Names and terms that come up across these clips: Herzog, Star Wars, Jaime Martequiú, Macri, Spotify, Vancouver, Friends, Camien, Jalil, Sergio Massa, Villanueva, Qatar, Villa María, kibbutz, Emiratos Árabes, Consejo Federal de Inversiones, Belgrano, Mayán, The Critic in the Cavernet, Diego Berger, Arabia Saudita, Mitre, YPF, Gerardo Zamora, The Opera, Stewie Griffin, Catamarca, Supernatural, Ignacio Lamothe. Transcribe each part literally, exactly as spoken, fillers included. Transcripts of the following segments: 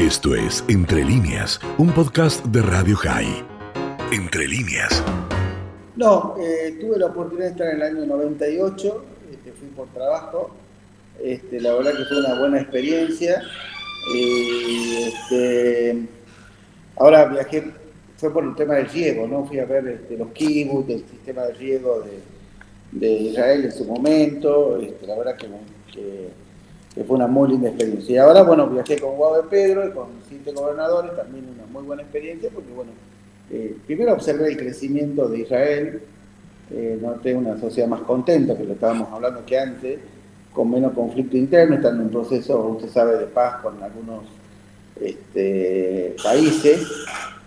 Esto es Entre Líneas, un podcast de Radio Jai. Entre Líneas. No, eh, tuve la oportunidad de estar en el año noventa y ocho, este, fui por trabajo. Este, la verdad que fue una buena experiencia. Eh, este, ahora viajé, fue por el tema del riego, ¿no? Fui a ver este, los kibbutz, el sistema de riego de, de Israel en su momento. Este, la verdad que, que, que fue una muy linda experiencia. Y ahora, bueno, viajé con Wado de Pedro y con siete gobernadores, también una muy buena experiencia, porque, bueno, eh, primero observé el crecimiento de Israel, eh, noté una sociedad más contenta, que lo estábamos hablando que antes, con menos conflicto interno, están en un proceso, usted sabe, de paz con algunos este, países,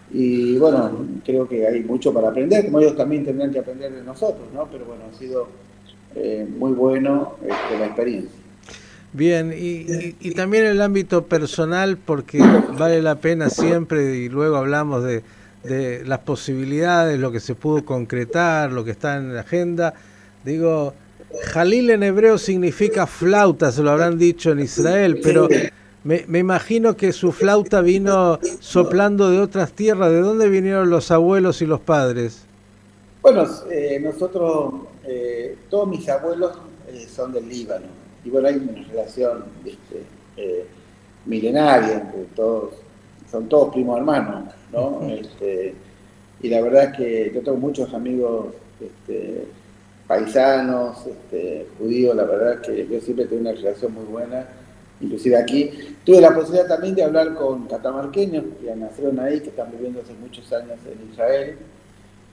y bueno, creo que hay mucho para aprender, como ellos también tendrán que aprender de nosotros, ¿no? Pero bueno, ha sido eh, muy bueno este, la experiencia. Bien, y, y, y también el ámbito personal, porque vale la pena siempre, y luego hablamos de, de las posibilidades, lo que se pudo concretar, lo que está en la agenda, digo... Jalil en hebreo significa flauta, se lo habrán dicho en Israel, pero me, me imagino que su flauta vino soplando de otras tierras. ¿De dónde vinieron los abuelos y los padres? Bueno, eh, nosotros, eh, todos mis abuelos eh, son del Líbano, y bueno, hay una relación este, eh, milenaria entre todos, son todos primos hermanos, ¿no? Este, y la verdad es que yo tengo muchos amigos... Este, paisanos, este, judíos, la verdad que yo siempre tengo una relación muy buena, inclusive aquí. Tuve la posibilidad también de hablar con catamarqueños que nacieron ahí, que están viviendo hace muchos años en Israel.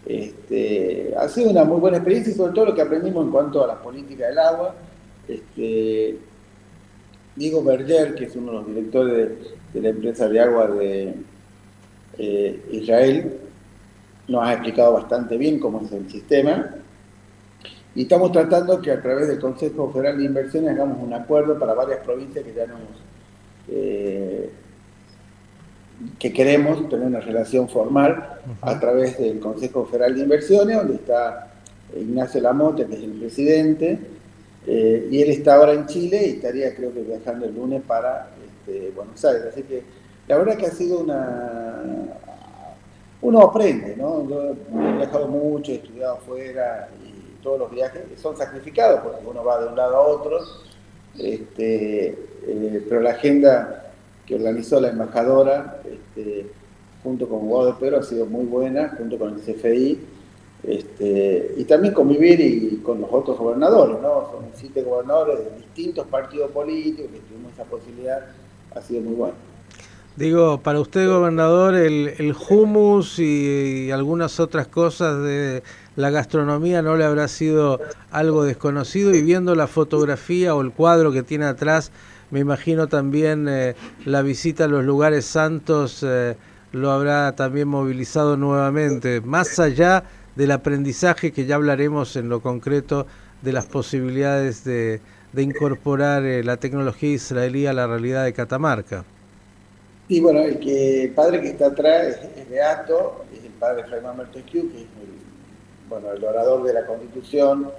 Este, ha sido una muy buena experiencia y sobre todo lo que aprendimos en cuanto a la política del agua. Este, Diego Berger, que es uno de los directores de, de la empresa de agua de eh, Israel, nos ha explicado bastante bien cómo es el sistema. Y estamos tratando que a través del Consejo Federal de Inversiones hagamos un acuerdo para varias provincias que ya nos eh, que queremos tener una relación formal a través del Consejo Federal de Inversiones, donde está Ignacio Lamothe, que es el presidente, eh, y él está ahora en Chile y estaría, creo que, viajando el lunes para este, Buenos Aires. Así que la verdad que ha sido una... Uno aprende, ¿no? Yo he viajado mucho, he estudiado afuera... Todos los viajes son sacrificados porque uno va de un lado a otro, este, eh, pero la agenda que organizó la embajadora este, junto con Wado de Pedro ha sido muy buena, junto con el C F I, este, y también convivir y, con los otros gobernadores, ¿no? Son siete gobernadores de distintos partidos políticos que tuvimos esa posibilidad, ha sido muy bueno. Digo, para usted, gobernador, el, el hummus y, y algunas otras cosas de la gastronomía no le habrá sido algo desconocido, y viendo la fotografía o el cuadro que tiene atrás, me imagino también eh, la visita a los lugares santos eh, lo habrá también movilizado nuevamente, más allá del aprendizaje que ya hablaremos en lo concreto de las posibilidades de, de incorporar eh, la tecnología israelí a la realidad de Catamarca. Y bueno, el, que, el padre que está atrás es, es Beato, es el padre Jaime Martequiú, que es el, bueno, el orador de la Constitución.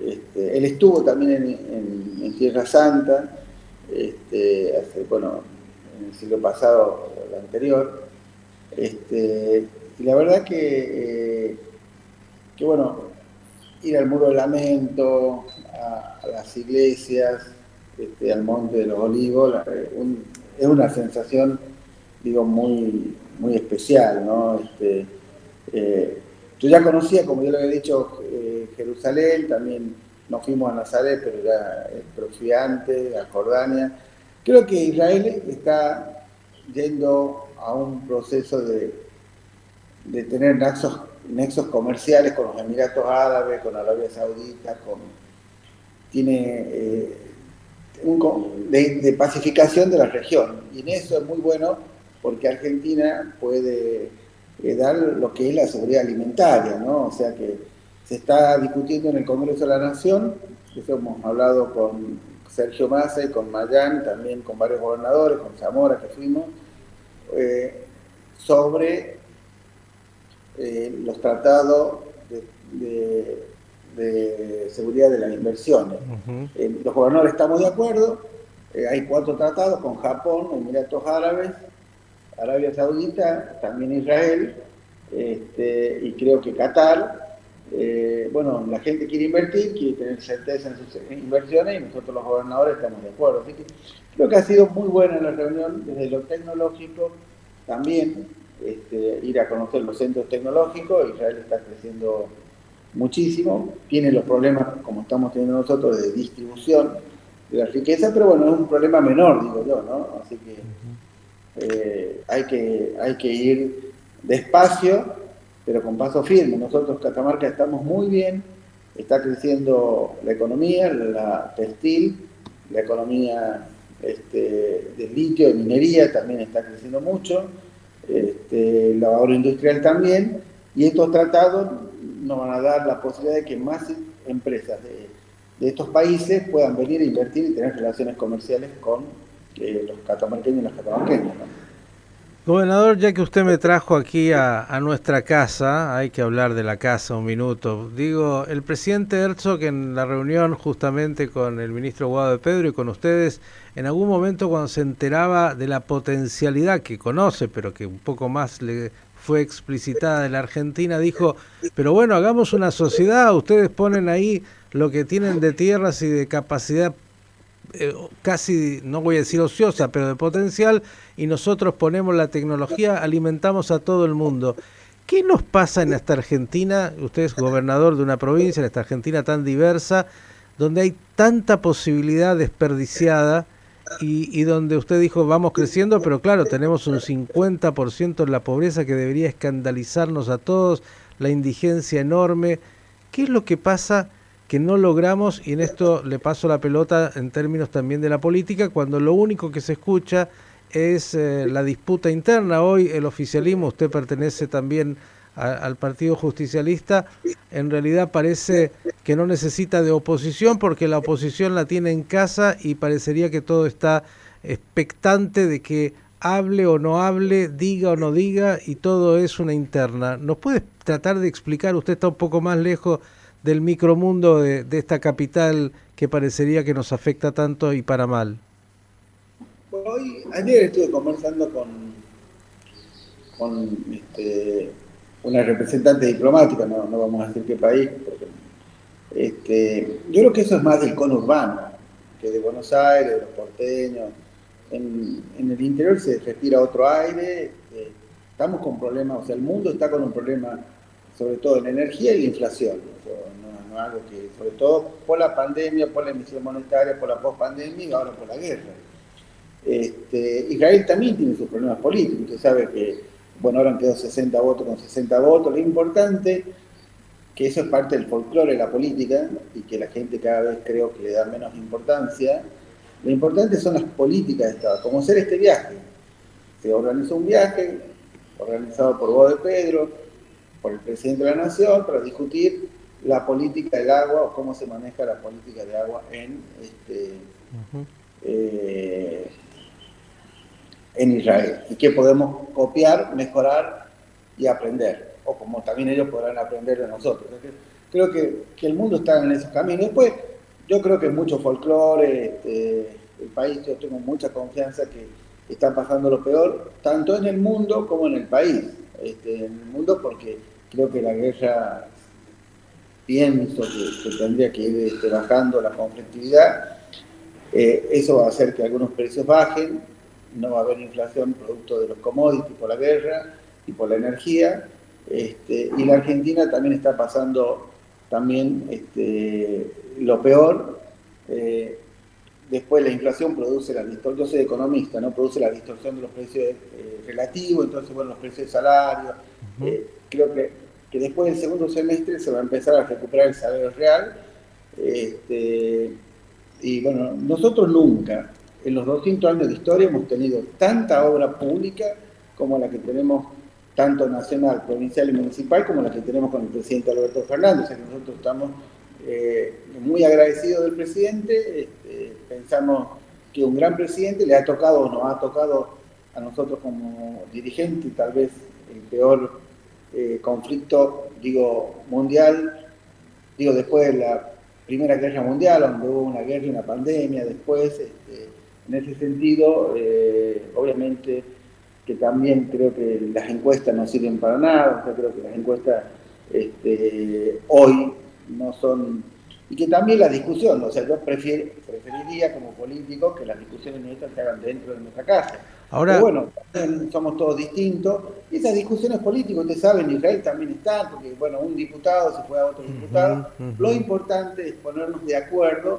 Este, él estuvo también en, en, en Tierra Santa, este, hace, bueno, en el siglo pasado, el anterior. Este, y la verdad que, eh, que, bueno, ir al Muro del Lamento, a, a las iglesias, este, al Monte de los Olivos, la, un... Es una sensación, digo, muy, muy especial, ¿no? Este, eh, yo ya conocía, como yo le había dicho, eh, Jerusalén, también nos fuimos a Nazaret, pero ya pero fui antes, a Jordania. Creo que Israel está yendo a un proceso de, de tener nexos, nexos comerciales con los Emiratos Árabes, con Arabia Saudita, con... tiene... Eh, Un, de, de pacificación de la región, y en eso es muy bueno porque Argentina puede eh, dar lo que es la seguridad alimentaria, ¿no? O sea que se está discutiendo en el Congreso de la Nación, eso hemos hablado con Sergio Massa y con Mayán, también con varios gobernadores, con Zamora que fuimos, eh, sobre eh, los tratados de... de de seguridad de las inversiones. Uh-huh. Eh, los gobernadores estamos de acuerdo, eh, hay cuatro tratados con Japón, Emiratos Árabes, Arabia Saudita, también Israel, este, y creo que Qatar. Eh, bueno, la gente quiere invertir, quiere tener certeza en sus inversiones, y nosotros los gobernadores estamos de acuerdo. Así que creo que ha sido muy buena la reunión, desde lo tecnológico también, este, ir a conocer los centros tecnológicos. Israel está creciendo muchísimo, tiene los problemas como estamos teniendo nosotros de distribución de la riqueza, pero bueno, es un problema menor, digo yo, ¿no? Así que eh, hay que hay que ir despacio, pero con paso firme. Nosotros, Catamarca, estamos muy bien, está creciendo la economía, la textil, la economía este, de litio, de minería, también está creciendo mucho, este, el lavadero industrial también, y estos tratados nos van a dar la posibilidad de que más empresas de, de estos países puedan venir a invertir y tener relaciones comerciales con eh, los catamarqueños y las catamarqueñas, ¿no? Gobernador, ya que usted me trajo aquí a, a nuestra casa, hay que hablar de la casa un minuto. Digo, el presidente Herzog, en la reunión justamente con el ministro Wado de Pedro y con ustedes, en algún momento cuando se enteraba de la potencialidad que conoce, pero que un poco más le fue explicitada de la Argentina, dijo, pero bueno, hagamos una sociedad, ustedes ponen ahí lo que tienen de tierras y de capacidad eh, casi, no voy a decir ociosa, pero de potencial, y nosotros ponemos la tecnología, alimentamos a todo el mundo. ¿Qué nos pasa en esta Argentina? Usted es gobernador de una provincia, en esta Argentina tan diversa, donde hay tanta posibilidad desperdiciada, Y, y donde usted dijo, vamos creciendo, pero claro, tenemos un cincuenta por ciento en la pobreza que debería escandalizarnos a todos, la indigencia enorme. ¿Qué es lo que pasa que no logramos? Y en esto le paso la pelota en términos también de la política, cuando lo único que se escucha es eh, la disputa interna. Hoy el oficialismo, usted pertenece también a, al Partido Justicialista, en realidad parece que no necesita de oposición porque la oposición la tiene en casa y parecería que todo está expectante de que hable o no hable, diga o no diga, y todo es una interna. ¿Nos puede tratar de explicar? Usted está un poco más lejos del micromundo de, de esta capital que parecería que nos afecta tanto y para mal. Hoy, ayer estuve conversando con, con este, una representante diplomática, no, no vamos a decir qué país, porque Este, yo creo que eso es más del conurbano que de Buenos Aires, de los porteños. En, en el interior se respira otro aire. Eh, estamos con problemas, o sea, el mundo está con un problema, sobre todo en energía y la inflación. O sea, no, no algo que, sobre todo por la pandemia, por la emisión monetaria, por la pospandemia y ahora por la guerra. Este, Israel también tiene sus problemas políticos. Usted sabe que, bueno, ahora han quedado sesenta votos con sesenta votos. Lo importante, que eso es parte del folclore de la política y que la gente cada vez creo que le da menos importancia. Lo importante son las políticas de Estado, como hacer este viaje. Se organizó un viaje organizado por Wado de Pedro, por el presidente de la Nación, para discutir la política del agua o cómo se maneja la política de agua en, este, uh-huh. eh, en Israel, y qué podemos copiar, mejorar y aprender, o como también ellos podrán aprender de nosotros. Creo que, que el mundo está en esos caminos. Después, yo creo que mucho folclore, este, el país, yo tengo mucha confianza que está pasando lo peor, tanto en el mundo como en el país. Este, en el mundo, porque creo que la guerra, pienso que, que tendría que ir este, bajando la conflictividad. Eh, eso va a hacer que algunos precios bajen, no va a haber inflación producto de los commodities por la guerra y por la energía. Este, y la Argentina también está pasando también este, lo peor. Eh, después la inflación produce la distorsión, yo soy economista, ¿no? Produce la distorsión de los precios eh, relativos, entonces bueno, los precios de salario. Eh, creo que, que después del segundo semestre se va a empezar a recuperar el salario real. Este, y bueno, nosotros nunca, en los doscientos años de historia, hemos tenido tanta obra pública como la que tenemos, tanto nacional, provincial y municipal, como la que tenemos con el presidente Alberto Fernández. O sea, que nosotros estamos eh, muy agradecidos del presidente, este, pensamos que un gran presidente, le ha tocado o nos ha tocado a nosotros como dirigente, tal vez el peor eh, conflicto, digo, mundial, digo, después de la Primera Guerra Mundial, donde hubo una guerra y una pandemia, después, este, en ese sentido, eh, obviamente, que también creo que las encuestas no sirven para nada, o sea, creo que las encuestas este, hoy no son... Y que también la discusión, o sea, yo prefiero, preferiría como político que las discusiones estas se hagan dentro de nuestra casa. Ahora, pero bueno, somos todos distintos. Y esas discusiones políticas, ustedes saben, en Israel también están, porque bueno, un diputado se fue a otro diputado. Uh-huh, uh-huh. Lo importante es ponernos de acuerdo,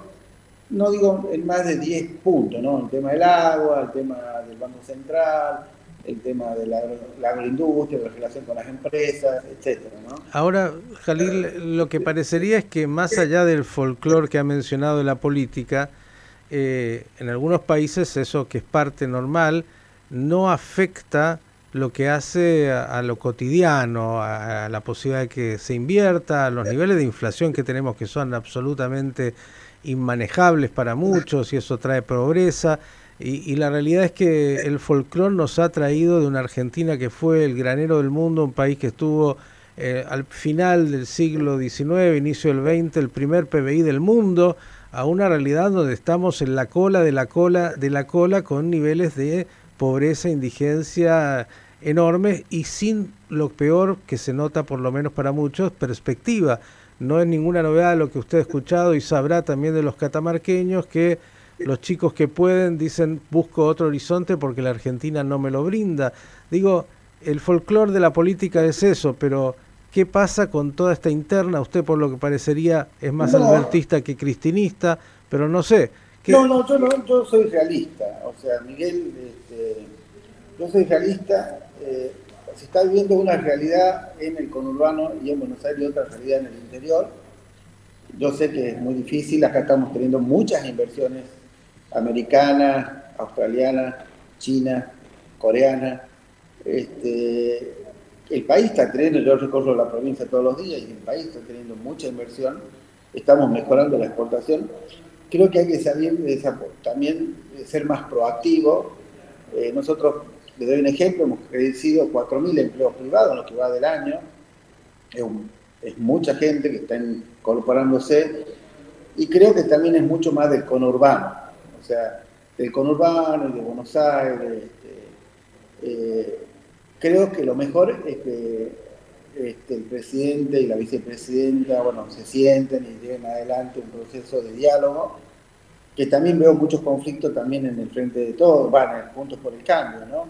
no digo en más de diez puntos, ¿no? El tema del agua, el tema del Banco Central, el tema de la, la agroindustria, la relación con las empresas, etcétera, ¿no? Ahora, Jalil, lo que parecería es que más allá del folclore que ha mencionado de la política, eh, en algunos países eso que es parte normal no afecta lo que hace a, a lo cotidiano, a, a la posibilidad de que se invierta, a los niveles de inflación que tenemos que son absolutamente inmanejables para muchos y eso trae pobreza. Y, y la realidad es que el folclore nos ha traído de una Argentina que fue el granero del mundo, un país que estuvo eh, al final del siglo diecinueve, inicio del veinte, el primer P B I del mundo, a una realidad donde estamos en la cola de la cola de la cola con niveles de pobreza, indigencia enormes y sin lo peor que se nota, por lo menos para muchos, perspectiva. No es ninguna novedad lo que usted ha escuchado y sabrá también de los catamarqueños que los chicos que pueden dicen busco otro horizonte porque la Argentina no me lo brinda. Digo, el folclore de la política es eso, pero ¿qué pasa con toda esta interna? Usted por lo que parecería es más no. albertista que cristinista, pero no sé. ¿Qué? No, no, yo no, yo soy realista. O sea, Miguel, este, yo soy realista. Eh, se está viviendo una realidad en el conurbano y en Buenos Aires y otra realidad en el interior. Yo sé que es muy difícil, acá estamos teniendo muchas inversiones americanas, australianas, chinas, coreanas. Este, el país está teniendo, yo recorro la provincia todos los días y el país está teniendo mucha inversión, estamos mejorando la exportación. Creo que hay que salir de esa, también de ser más proactivo. Eh, nosotros, les doy un ejemplo, hemos crecido cuatro mil empleos privados en lo que va del año. Es, un, es mucha gente que está incorporándose y creo que también es mucho más del conurbano. O sea, del conurbano y de Buenos Aires. Este, eh, creo que lo mejor es que este, el presidente y la vicepresidenta, bueno, se sienten y lleven adelante un proceso de diálogo, que también veo muchos conflictos también en el frente de todos, van en Juntos por el Cambio, ¿no?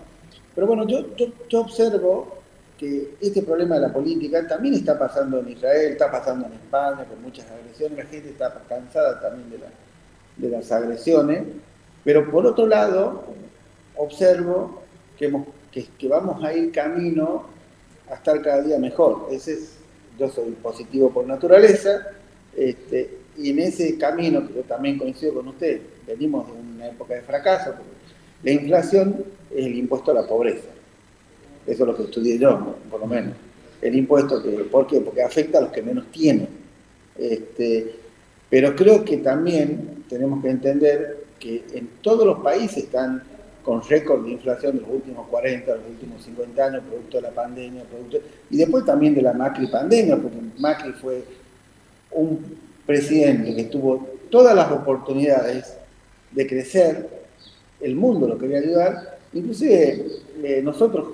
Pero bueno, yo, yo, yo observo que este problema de la política también está pasando en Israel, está pasando en España, con muchas agresiones, la gente está cansada también de la... de las agresiones, pero por otro lado observo que, hemos, que, que vamos a ir camino a estar cada día mejor. Ese es, yo soy positivo por naturaleza, este, y en ese camino, que yo también coincido con usted, venimos de una época de fracaso, la inflación es el impuesto a la pobreza, eso es lo que estudié yo, por lo menos, el impuesto, que, ¿por qué? Porque afecta a los que menos tienen, este, pero creo que también tenemos que entender que en todos los países están con récord de inflación de los últimos cuarenta, de los últimos cincuenta años, producto de la pandemia, producto y después también de la Macri pandemia, porque Macri fue un presidente que tuvo todas las oportunidades de crecer, el mundo lo quería ayudar, inclusive eh, nosotros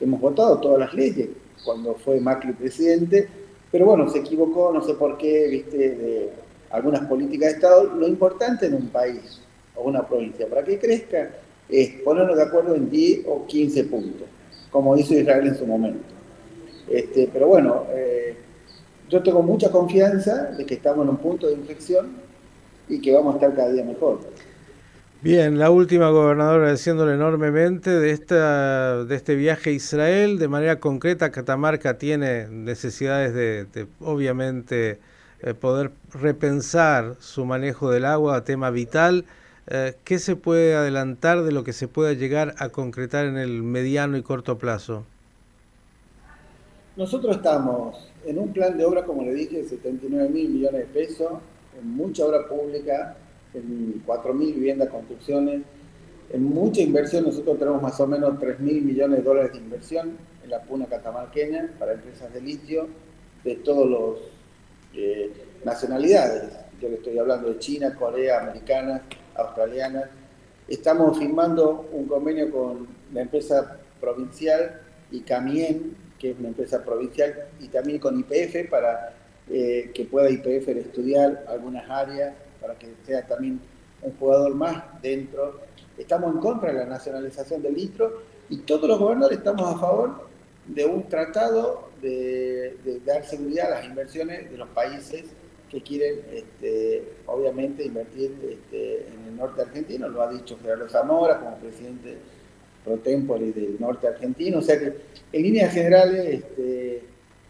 hemos votado todas las leyes cuando fue Macri presidente, pero bueno, se equivocó, no sé por qué, viste, de algunas políticas de Estado. Lo importante en un país o una provincia para que crezca es ponernos de acuerdo en diez o quince puntos, como hizo Israel en su momento. Este, pero bueno, eh, yo tengo mucha confianza de que estamos en un punto de inflexión y que vamos a estar cada día mejor. Bien, la última, gobernadora, agradeciéndole enormemente de esta de este viaje a Israel. De manera concreta, Catamarca tiene necesidades de, de obviamente... Eh, poder repensar su manejo del agua, tema vital. Eh, ¿qué se puede adelantar de lo que se pueda llegar a concretar en el mediano y corto plazo? Nosotros estamos en un plan de obra, como le dije, de setenta y nueve mil millones de pesos, en mucha obra pública, en cuatro mil viviendas, construcciones, en mucha inversión. Nosotros tenemos más o menos tres mil millones de dólares de inversión en la puna catamarqueña para empresas de litio de todos los Eh, nacionalidades. Yo le estoy hablando de China, Corea, americanas, australianas. Estamos firmando un convenio con la empresa provincial, y Camien, que es una empresa provincial, y también con Y P F para eh, que pueda Y P F estudiar algunas áreas, para que sea también un jugador más dentro. Estamos en contra de la nacionalización del litro y todos los gobernadores estamos a favor de un tratado de, de dar seguridad a las inversiones de los países que quieren, este, obviamente, invertir este, en el norte argentino. Lo ha dicho Gerardo Zamora como presidente pro tempore del norte argentino. O sea que, en líneas generales, este,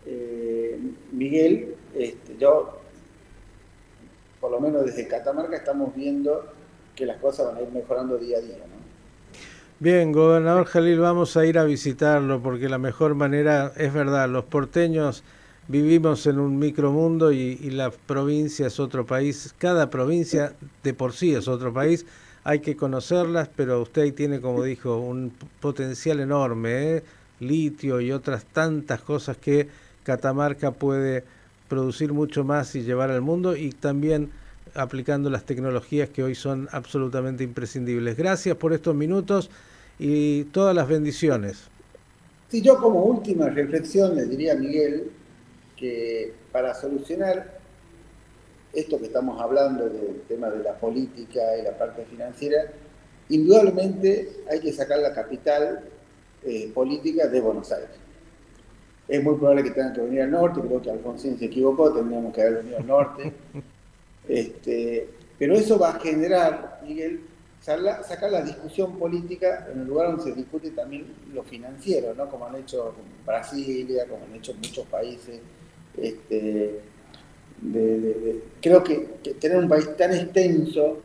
eh, Miguel, este, yo, por lo menos desde Catamarca, estamos viendo que las cosas van a ir mejorando día a día, ¿no? Bien, gobernador Jalil, vamos a ir a visitarlo, porque la mejor manera, es verdad, los porteños vivimos en un micromundo y, y la provincia es otro país, cada provincia de por sí es otro país, hay que conocerlas, pero usted tiene, como dijo, un potencial enorme, ¿eh? Litio y otras tantas cosas que Catamarca puede producir mucho más y llevar al mundo, y también aplicando las tecnologías que hoy son absolutamente imprescindibles. Gracias por estos minutos y todas las bendiciones. Sí, yo como última reflexión le diría a Miguel que para solucionar esto que estamos hablando del tema de la política y la parte financiera, indudablemente hay que sacar la capital eh, política de Buenos Aires. Es muy probable que tengan que venir al norte, creo que Alfonsín se equivocó, tendríamos que haber venido al norte. Este, pero eso va a generar, Miguel, sacar saca la discusión política en el lugar donde se discute también lo financiero, ¿no? Como han hecho Brasilia, como han hecho muchos países. Este, de, de, de, creo que, que tener un país tan extenso,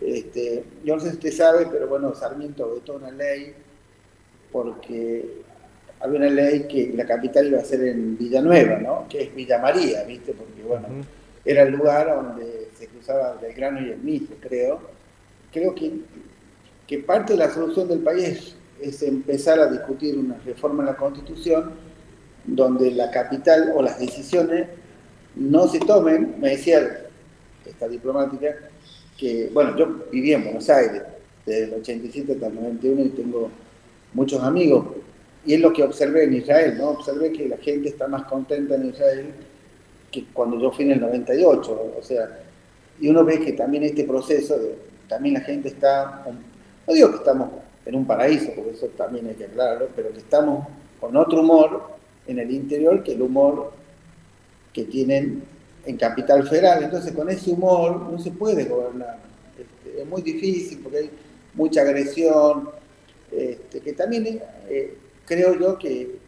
este, yo no sé si usted sabe, pero bueno, Sarmiento votó una ley porque había una ley que la capital iba a ser en Villanueva, ¿no? Que es Villa María, ¿viste? Porque bueno... Uh-huh. Era el lugar donde se cruzaba el Belgrano y el Mitre, creo. Creo que, que parte de la solución del país es, es empezar a discutir una reforma en la Constitución donde la capital o las decisiones no se tomen. Me decía esta diplomática que, bueno, yo viví en Buenos Aires desde el ochenta y siete hasta el noventa y uno y tengo muchos amigos. Y es lo que observé en Israel, ¿no? Observé que la gente está más contenta en Israel que cuando yo fui en el noventa y ocho, o sea, y uno ve que también este proceso, de, también la gente está, no digo que estamos en un paraíso, porque eso también hay que aclararlo, pero que estamos con otro humor en el interior que el humor que tienen en Capital Federal. Entonces con ese humor no se puede gobernar, este, es muy difícil porque hay mucha agresión, este, que también eh, creo yo que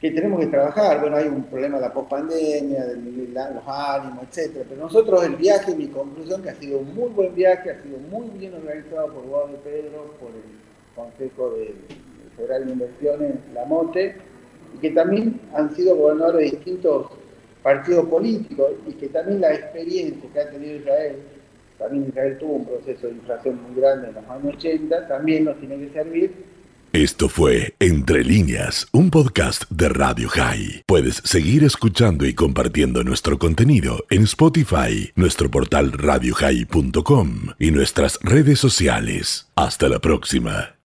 que tenemos que trabajar. Bueno, hay un problema de la pospandemia, de la, los ánimos, etcétera. Pero nosotros el viaje, mi conclusión, que ha sido un muy buen viaje, ha sido muy bien organizado por Wado de Pedro, por el Consejo de, de Federal de Inversiones, Lamothe, y que también han sido gobernadores de distintos partidos políticos, y que también la experiencia que ha tenido Israel, también Israel tuvo un proceso de inflación muy grande en los años ochenta, también nos tiene que servir. Esto fue Entre Líneas, un podcast de Radio Jai. Puedes seguir escuchando y compartiendo nuestro contenido en Spotify, nuestro portal radio jai punto com y nuestras redes sociales. Hasta la próxima.